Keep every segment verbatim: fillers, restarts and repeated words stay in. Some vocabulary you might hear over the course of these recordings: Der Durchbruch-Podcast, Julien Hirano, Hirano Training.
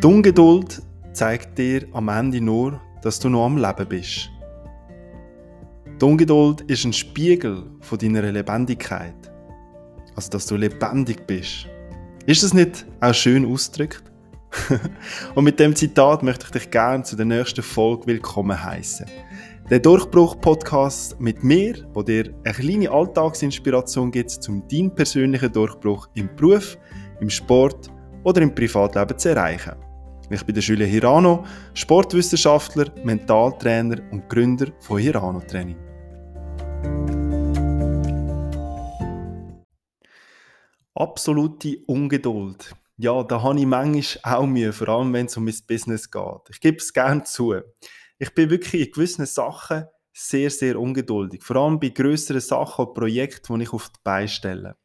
Die Ungeduld zeigt dir am Ende nur, dass du noch am Leben bist. Die Ungeduld ist ein Spiegel von deiner Lebendigkeit. Also, dass du lebendig bist. Ist das nicht auch schön ausgedrückt? Und mit dem Zitat möchte ich dich gerne zu der nächsten Folge willkommen heißen. Der Durchbruch-Podcast mit mir, wo dir eine kleine Alltagsinspiration gibt, um deinen persönlichen Durchbruch im Beruf, im Sport oder im Privatleben zu erreichen. Ich bin der Julien Hirano, Sportwissenschaftler, Mentaltrainer und Gründer von Hirano Training. Absolute Ungeduld. Ja, da habe ich manchmal auch Mühe, vor allem wenn es um mein Business geht. Ich gebe es gerne zu. Ich bin wirklich in gewissen Sachen sehr, sehr ungeduldig. Vor allem bei grösseren Sachen und Projekten, die ich auf die Beine stelle.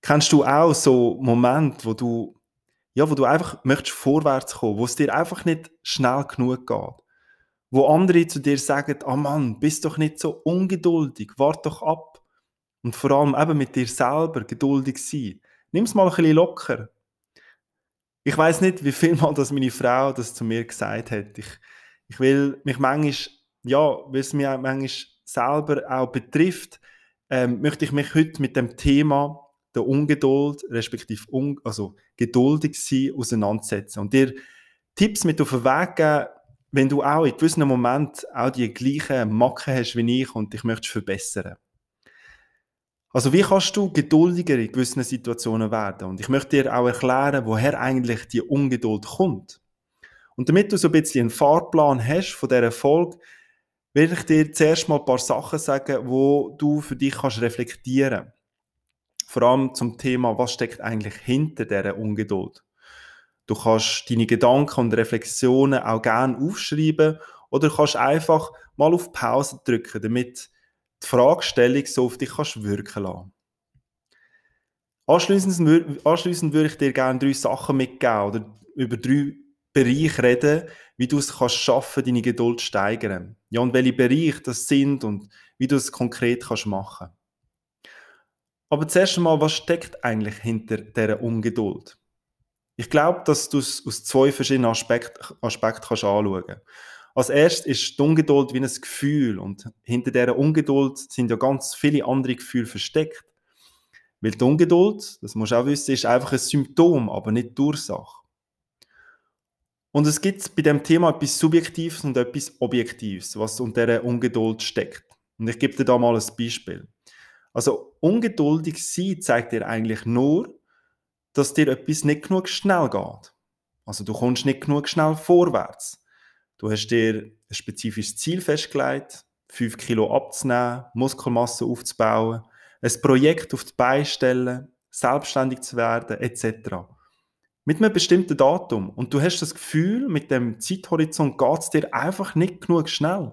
Kennst du auch so Momente, wo du Ja, wo du einfach möchtest vorwärts kommen, wo es dir einfach nicht schnell genug geht. Wo andere zu dir sagen, ah Mann, bist doch nicht so ungeduldig, wart doch ab. Und vor allem eben mit dir selber geduldig sein. Nimm es mal ein bisschen locker. Ich weiss nicht, wie viel Mal das meine Frau das zu mir gesagt hat. Ich, ich will mich manchmal, ja, weil es mich manchmal selber auch betrifft, ähm, möchte ich mich heute mit dem Thema der Ungeduld, respektive un- also geduldig sein, auseinandersetzen. Und dir Tipps mit auf den Weg geben, wenn du auch in gewissen Momenten auch die gleichen Macken hast wie ich und dich möchtest verbessern. Also wie kannst du geduldiger in gewissen Situationen werden? Und ich möchte dir auch erklären, woher eigentlich die Ungeduld kommt. Und damit du so ein bisschen einen Fahrplan hast von dieser Folge, will ich dir zuerst mal ein paar Sachen sagen, die du für dich kannst reflektieren kannst. Vor allem zum Thema, was steckt eigentlich hinter dieser Ungeduld. Du kannst deine Gedanken und Reflexionen auch gerne aufschreiben oder kannst einfach mal auf Pause drücken, damit die Fragestellung so auf dich kannst wirken lassen. Anschliessend, anschliessend würde ich dir gerne drei Sachen mitgeben oder über drei Bereiche reden, wie du es kannst schaffen, deine Geduld zu steigern. Ja, und welche Bereiche das sind und wie du es konkret kannst machen kannst. Aber zuerst einmal, was steckt eigentlich hinter dieser Ungeduld? Ich glaube, dass du es aus zwei verschiedenen Aspekten Aspekt anschauen kannst. Als erstes ist die Ungeduld wie ein Gefühl und hinter dieser Ungeduld sind ja ganz viele andere Gefühle versteckt. Weil die Ungeduld, das musst du auch wissen, ist einfach ein Symptom, aber nicht die Ursache. Und es gibt bei diesem Thema etwas Subjektives und etwas Objektives, was unter dieser Ungeduld steckt. Und ich gebe dir da mal ein Beispiel. Also ungeduldig sein zeigt dir eigentlich nur, dass dir etwas nicht genug schnell geht. Also du kommst nicht genug schnell vorwärts. Du hast dir ein spezifisches Ziel festgelegt, fünf Kilo abzunehmen, Muskelmasse aufzubauen, ein Projekt auf die Beine stellen, selbstständig zu werden et cetera. Mit einem bestimmten Datum. Und du hast das Gefühl, mit dem Zeithorizont geht es dir einfach nicht genug schnell.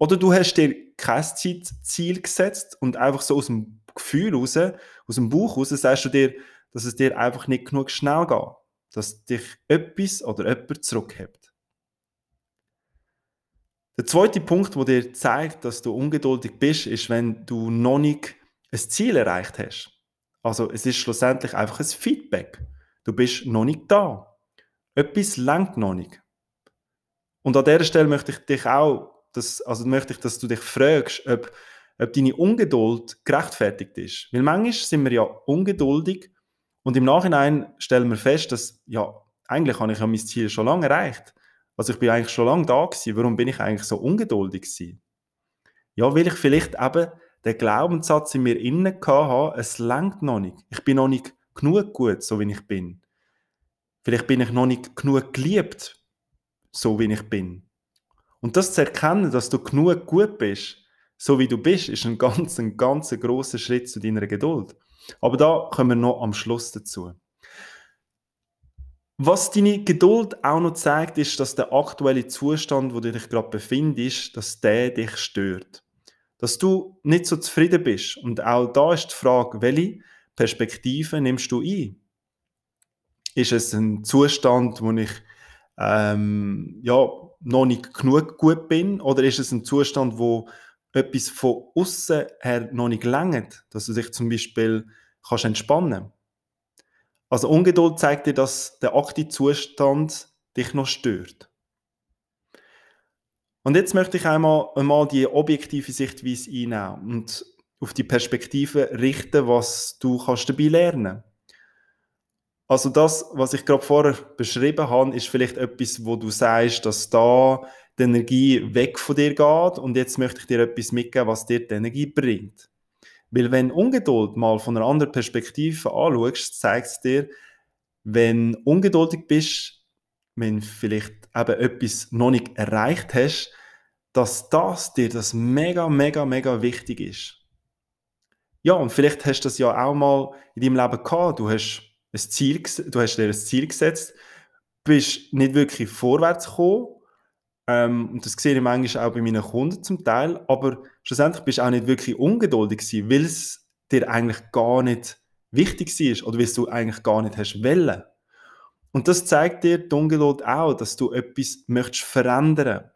Oder du hast dir kein Zeitziel gesetzt und einfach so aus dem Gefühl raus, aus dem Bauch raus, sagst du dir, dass es dir einfach nicht genug schnell geht. Dass dich etwas oder jemand zurückhält. Der zweite Punkt, der dir zeigt, dass du ungeduldig bist, ist, wenn du noch nicht ein Ziel erreicht hast. Also es ist schlussendlich einfach ein Feedback. Du bist noch nicht da. Etwas langt noch nicht. Und an dieser Stelle möchte ich dich auch Das, also möchte ich, dass du dich fragst, ob, ob deine Ungeduld gerechtfertigt ist. Weil manchmal sind wir ja ungeduldig und im Nachhinein stellen wir fest, dass ja, eigentlich habe ich ja mein Ziel schon lange erreicht. Also ich bin eigentlich schon lange da gewesen. Warum bin ich eigentlich so ungeduldig gewesen? Ja, weil ich vielleicht eben den Glaubenssatz in mir innen hatte, es reicht noch nicht. Ich bin noch nicht genug gut, so wie ich bin. Vielleicht bin ich noch nicht genug geliebt, so wie ich bin. Und das zu erkennen, dass du genug gut bist, so wie du bist, ist ein ganz, ein ganz grosser Schritt zu deiner Geduld. Aber da kommen wir noch am Schluss dazu. Was deine Geduld auch noch zeigt, ist, dass der aktuelle Zustand, wo du dich gerade befindest, dass der dich stört. Dass du nicht so zufrieden bist. Und auch da ist die Frage, welche Perspektive nimmst du ein? Ist es ein Zustand, wo ich ähm, ja, noch nicht genug gut bin? Oder ist es ein Zustand, wo etwas von aussen her noch nicht reicht, dass du dich zum Beispiel kannst entspannen Also Ungeduld zeigt dir, dass der aktive Zustand dich noch stört. Und jetzt möchte ich einmal, einmal die objektive Sichtweise einnehmen und auf die Perspektive richten, was du kannst dabei lernen. Also das, was ich gerade vorher beschrieben habe, ist vielleicht etwas, wo du sagst, dass da die Energie weg von dir geht und jetzt möchte ich dir etwas mitgeben, was dir die Energie bringt. Weil wenn Ungeduld mal von einer anderen Perspektive anschaust, zeigt es dir, wenn du ungeduldig bist, wenn vielleicht eben etwas noch nicht erreicht hast, dass das dir das mega, mega, mega wichtig ist. Ja, und vielleicht hast du das ja auch mal in deinem Leben gehabt. Du hast, ein Ziel, du hast dir ein Ziel gesetzt, bist nicht wirklich vorwärts gekommen. Ähm, und das sehe ich manchmal auch bei meinen Kunden zum Teil, aber schlussendlich bist du auch nicht wirklich ungeduldig gewesen, weil es dir eigentlich gar nicht wichtig war oder weil du eigentlich gar nicht hast wollen. Und das zeigt dir die Ungeduld auch, dass du etwas möchtest verändern.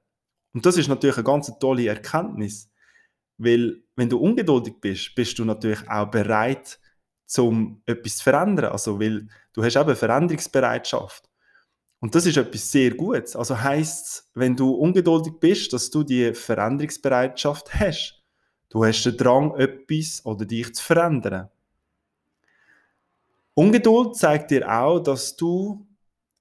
Und das ist natürlich eine ganz tolle Erkenntnis, weil wenn du ungeduldig bist, bist du natürlich auch bereit, um etwas zu verändern, also weil du hast eben Veränderungsbereitschaft. Und das ist etwas sehr Gutes. Also heisst es, wenn du ungeduldig bist, dass du die Veränderungsbereitschaft hast. Du hast den Drang, etwas oder dich zu verändern. Ungeduld zeigt dir auch, dass du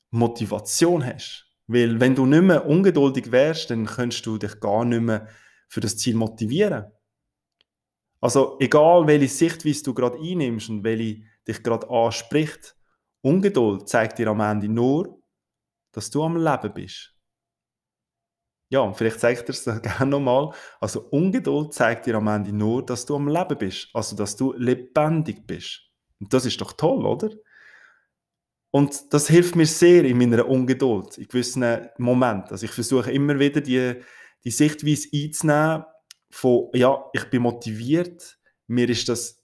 Motivation hast. Weil wenn du nicht mehr ungeduldig wärst, dann könntest du dich gar nicht mehr für das Ziel motivieren. Also egal, welche Sichtweise du gerade einnimmst und welche dich gerade anspricht, Ungeduld zeigt dir am Ende nur, dass du am Leben bist. Ja, und vielleicht zeigt dir es gerne nochmal. Also Ungeduld zeigt dir am Ende nur, dass du am Leben bist. Also, dass du lebendig bist. Und das ist doch toll, oder? Und das hilft mir sehr in meiner Ungeduld, in gewissen Momenten. Also ich versuche immer wieder, die, die Sichtweise einzunehmen von, ja, ich bin motiviert, mir ist das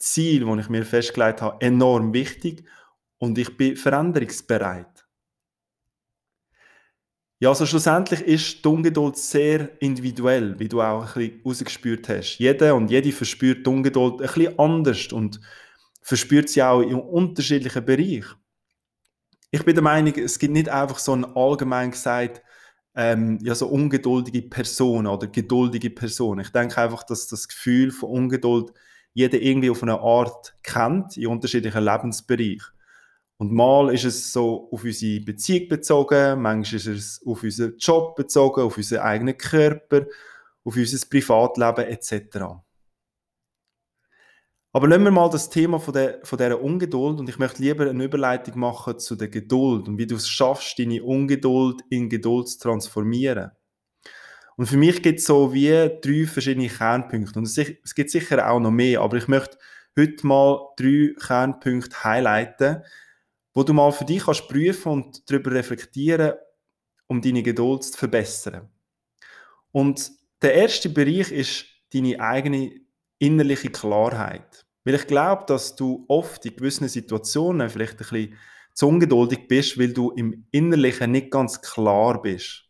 Ziel, das ich mir festgelegt habe, enorm wichtig und ich bin veränderungsbereit. Ja, also schlussendlich ist die Ungeduld sehr individuell, wie du auch ein bisschen rausgespürt hast. Jeder und jede verspürt die Ungeduld ein bisschen anders und verspürt sie auch in unterschiedlichen Bereichen. Ich bin der Meinung, es gibt nicht einfach so ein allgemein gesagt, ähm, ja, so ungeduldige Personen oder geduldige Personen. Ich denke einfach, dass das Gefühl von Ungeduld jeder irgendwie auf eine Art kennt, in unterschiedlichen Lebensbereichen. Und mal ist es so auf unsere Beziehung bezogen, manchmal ist es auf unseren Job bezogen, auf unseren eigenen Körper, auf unser Privatleben et cetera. Aber lassen wir mal das Thema von, der, von dieser Ungeduld und ich möchte lieber eine Überleitung machen zu der Geduld und wie du es schaffst, deine Ungeduld in Geduld zu transformieren. Und für mich gibt es so wie drei verschiedene Kernpunkte und es gibt sicher auch noch mehr, aber ich möchte heute mal drei Kernpunkte highlighten, wo du mal für dich kannst prüfen und darüber reflektieren, um deine Geduld zu verbessern. Und der erste Bereich ist deine eigene innerliche Klarheit. Weil ich glaube, dass du oft in gewissen Situationen vielleicht ein bisschen zu ungeduldig bist, weil du im Innerlichen nicht ganz klar bist.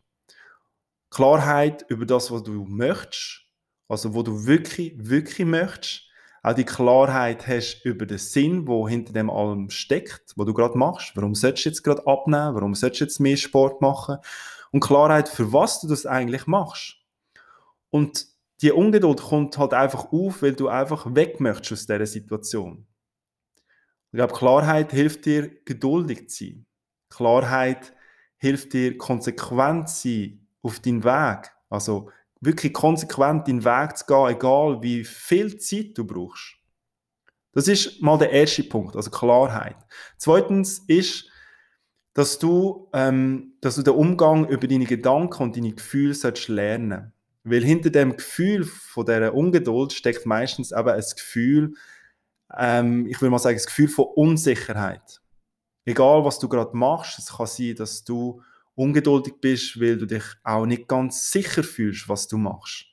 Klarheit über das, was du möchtest, also was du wirklich, wirklich möchtest, auch die Klarheit hast über den Sinn, der hinter dem allem steckt, was du gerade machst. Warum sollst du jetzt gerade abnehmen? Warum sollst du jetzt mehr Sport machen? Und Klarheit, für was du das eigentlich machst. Und die Ungeduld kommt halt einfach auf, weil du einfach weg möchtest aus dieser Situation. Ich glaube, Klarheit hilft dir, geduldig zu sein. Klarheit hilft dir, konsequent zu sein auf deinen Weg. Also wirklich konsequent deinen Weg zu gehen, egal wie viel Zeit du brauchst. Das ist mal der erste Punkt, also Klarheit. Zweitens ist, dass du, ähm, dass du den Umgang über deine Gedanken und deine Gefühle sollst lernen. Weil hinter dem Gefühl von dieser Ungeduld steckt meistens eben ein Gefühl, ähm, ich will mal sagen, ein Gefühl von Unsicherheit. Egal, was du gerade machst, es kann sein, dass du ungeduldig bist, weil du dich auch nicht ganz sicher fühlst, was du machst.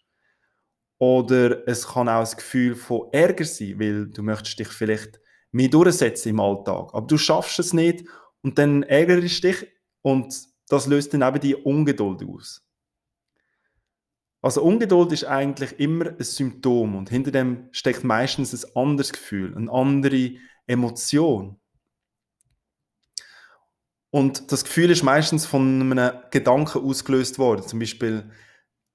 Oder es kann auch ein Gefühl von Ärger sein, weil du möchtest dich vielleicht mehr durchsetzen im Alltag, aber du schaffst es nicht und dann ärgerst du dich und das löst dann eben die Ungeduld aus. Also Ungeduld ist eigentlich immer ein Symptom und hinter dem steckt meistens ein anderes Gefühl, eine andere Emotion. Und das Gefühl ist meistens von einem Gedanken ausgelöst worden. Zum Beispiel,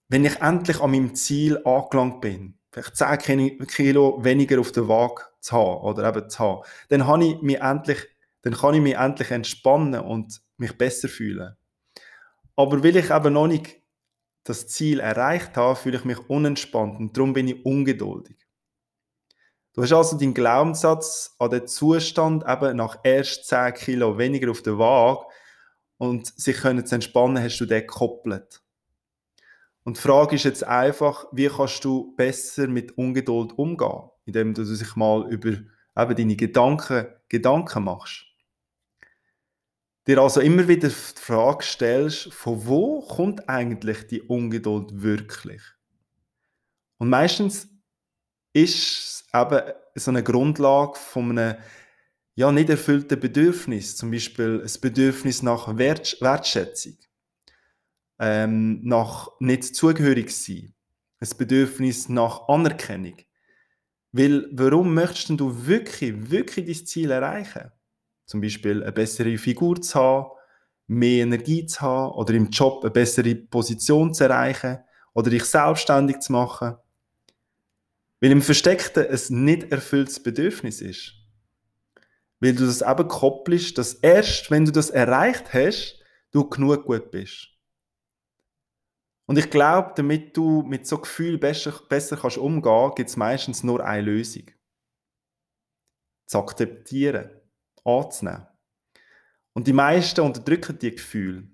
wenn ich endlich an meinem Ziel angelangt bin, vielleicht zehn Kilo weniger auf der Waage zu haben oder eben zu haben, dann habe ich mich endlich, dann kann ich mich endlich entspannen und mich besser fühlen. Aber weil ich eben noch nicht das Ziel erreicht habe, fühle ich mich unentspannt und darum bin ich ungeduldig. Du hast also deinen Glaubenssatz an den Zustand eben nach erst zehn Kilo weniger auf der Waage und sich können zu entspannen, hast du den gekoppelt. Und die Frage ist jetzt einfach, wie kannst du besser mit Ungeduld umgehen, indem du dich mal über eben deine Gedanken, Gedanken machst. Dir also immer wieder die Frage stellst, von wo kommt eigentlich die Ungeduld wirklich? Und meistens ist es eben so eine Grundlage von einem ja, nicht erfüllten Bedürfnis, zum Beispiel ein Bedürfnis nach Wert- Wertschätzung, ähm, nach nicht zugehörig sein, ein Bedürfnis nach Anerkennung. Weil warum möchtest du wirklich, wirklich dein Ziel erreichen? Zum Beispiel eine bessere Figur zu haben, mehr Energie zu haben oder im Job eine bessere Position zu erreichen oder dich selbstständig zu machen. Weil im Versteckten ein nicht erfülltes Bedürfnis ist. Weil du das eben koppelst, dass erst, wenn du das erreicht hast, du genug gut bist. Und ich glaube, damit du mit so Gefühlen besser, besser kannst umgehen kannst, gibt es meistens nur eine Lösung. Zu akzeptieren, anzunehmen. Und die meisten unterdrücken die Gefühle.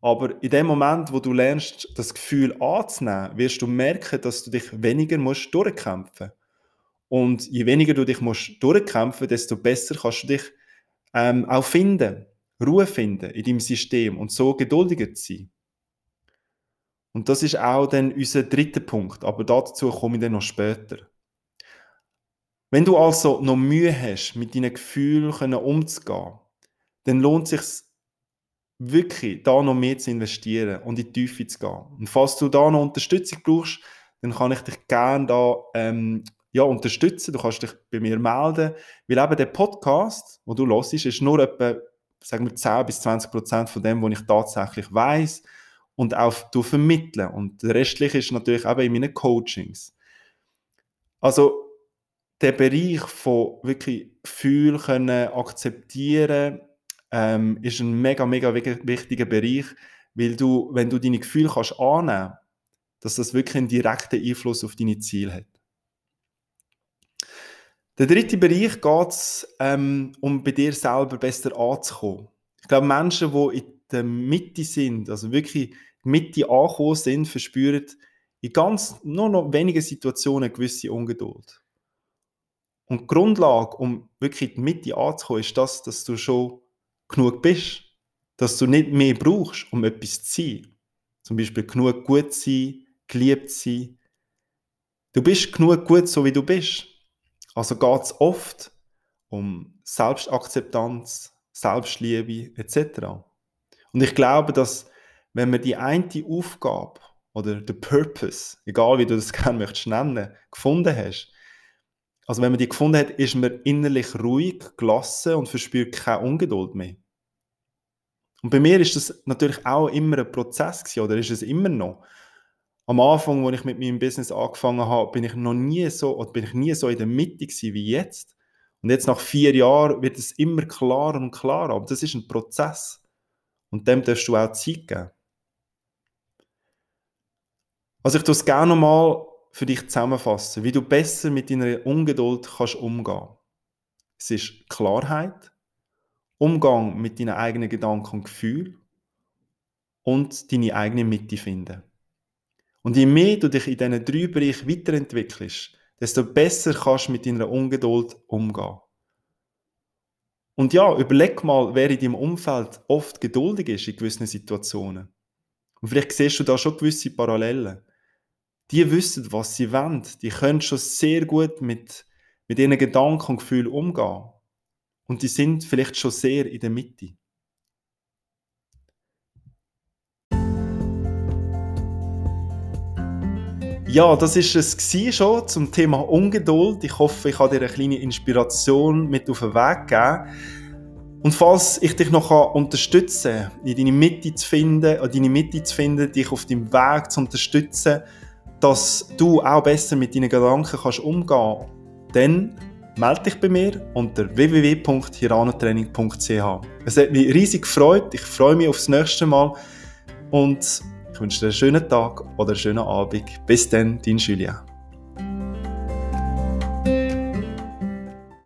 Aber in dem Moment, wo du lernst, das Gefühl anzunehmen, wirst du merken, dass du dich weniger musst durchkämpfen musst. Und je weniger du dich musst durchkämpfen musst, desto besser kannst du dich ähm, auch finden, Ruhe finden in deinem System und so geduldiger zu sein. Und das ist auch dann unser dritter Punkt, aber dazu komme ich dann noch später. Wenn du also noch Mühe hast, mit deinen Gefühlen umzugehen, dann lohnt es sich wirklich, da noch mehr zu investieren und in die Tiefe zu gehen. Und falls du da noch Unterstützung brauchst, dann kann ich dich gerne da ähm, ja, unterstützen. Du kannst dich bei mir melden, weil eben der Podcast, den du hörst, ist nur etwa sagen wir, zehn bis zwanzig Prozent von dem, was ich tatsächlich weiss und auch vermittle. Und der Restliche ist natürlich eben in meinen Coachings. Also, der Bereich von wirklich Gefühl können akzeptieren ähm, ist ein mega, mega wichtiger Bereich, weil du, wenn du deine Gefühle kannst annehmen, dass das wirklich einen direkten Einfluss auf deine Ziele hat. Der dritte Bereich geht es, ähm, um bei dir selber besser anzukommen. Ich glaube, Menschen, die in der Mitte sind, also wirklich Mitte angekommen sind, verspüren in ganz nur noch wenigen Situationen eine gewisse Ungeduld. Und die Grundlage, um wirklich in die Mitte anzukommen, ist das, dass du schon genug bist. Dass du nicht mehr brauchst, um etwas zu sein. Zum Beispiel genug gut zu sein, geliebt zu sein. Du bist genug gut, so wie du bist. Also geht es oft um Selbstakzeptanz, Selbstliebe et cetera. Und ich glaube, dass wenn wir die eine Aufgabe oder den Purpose, egal wie du das gerne möchtest nennen, gefunden hast, also wenn man die gefunden hat, ist man innerlich ruhig, gelassen und verspürt keine Ungeduld mehr. Und bei mir ist das natürlich auch immer ein Prozess gewesen, oder ist es immer noch. Am Anfang, als ich mit meinem Business angefangen habe, bin ich noch nie so, oder bin ich nie so in der Mitte gewesen wie jetzt. Und jetzt nach vier Jahren wird es immer klarer und klarer. Aber das ist ein Prozess. Und dem darfst du auch Zeit geben. Also ich tue es gerne nochmal für dich zusammenfassen, wie du besser mit deiner Ungeduld kannst umgehen. Es ist Klarheit, Umgang mit deinen eigenen Gedanken und Gefühlen und deine eigene Mitte finden. Und je mehr du dich in diesen drei Bereichen weiterentwickelst, desto besser kannst du mit deiner Ungeduld umgehen. Und ja, überleg mal, wer in deinem Umfeld oft geduldig ist in gewissen Situationen. Und vielleicht siehst du da schon gewisse Parallelen. Die wissen, was sie wollen. Die können schon sehr gut mit, mit ihren Gedanken und Gefühlen umgehen. Und die sind vielleicht schon sehr in der Mitte. Ja, das war es schon zum Thema Ungeduld. Ich hoffe, ich habe dir eine kleine Inspiration mit auf den Weg gegeben. Und falls ich dich noch unterstützen kann, in deine Mitte zu finden, an deine Mitte zu finden, dich auf deinem Weg zu unterstützen, dass du auch besser mit deinen Gedanken kannst umgehen kannst, dann melde dich bei mir unter w w w punkt hirano training punkt c h. Es hat mich riesig gefreut, ich freue mich aufs nächste Mal und ich wünsche dir einen schönen Tag oder einen schönen Abend. Bis dann, dein Julien.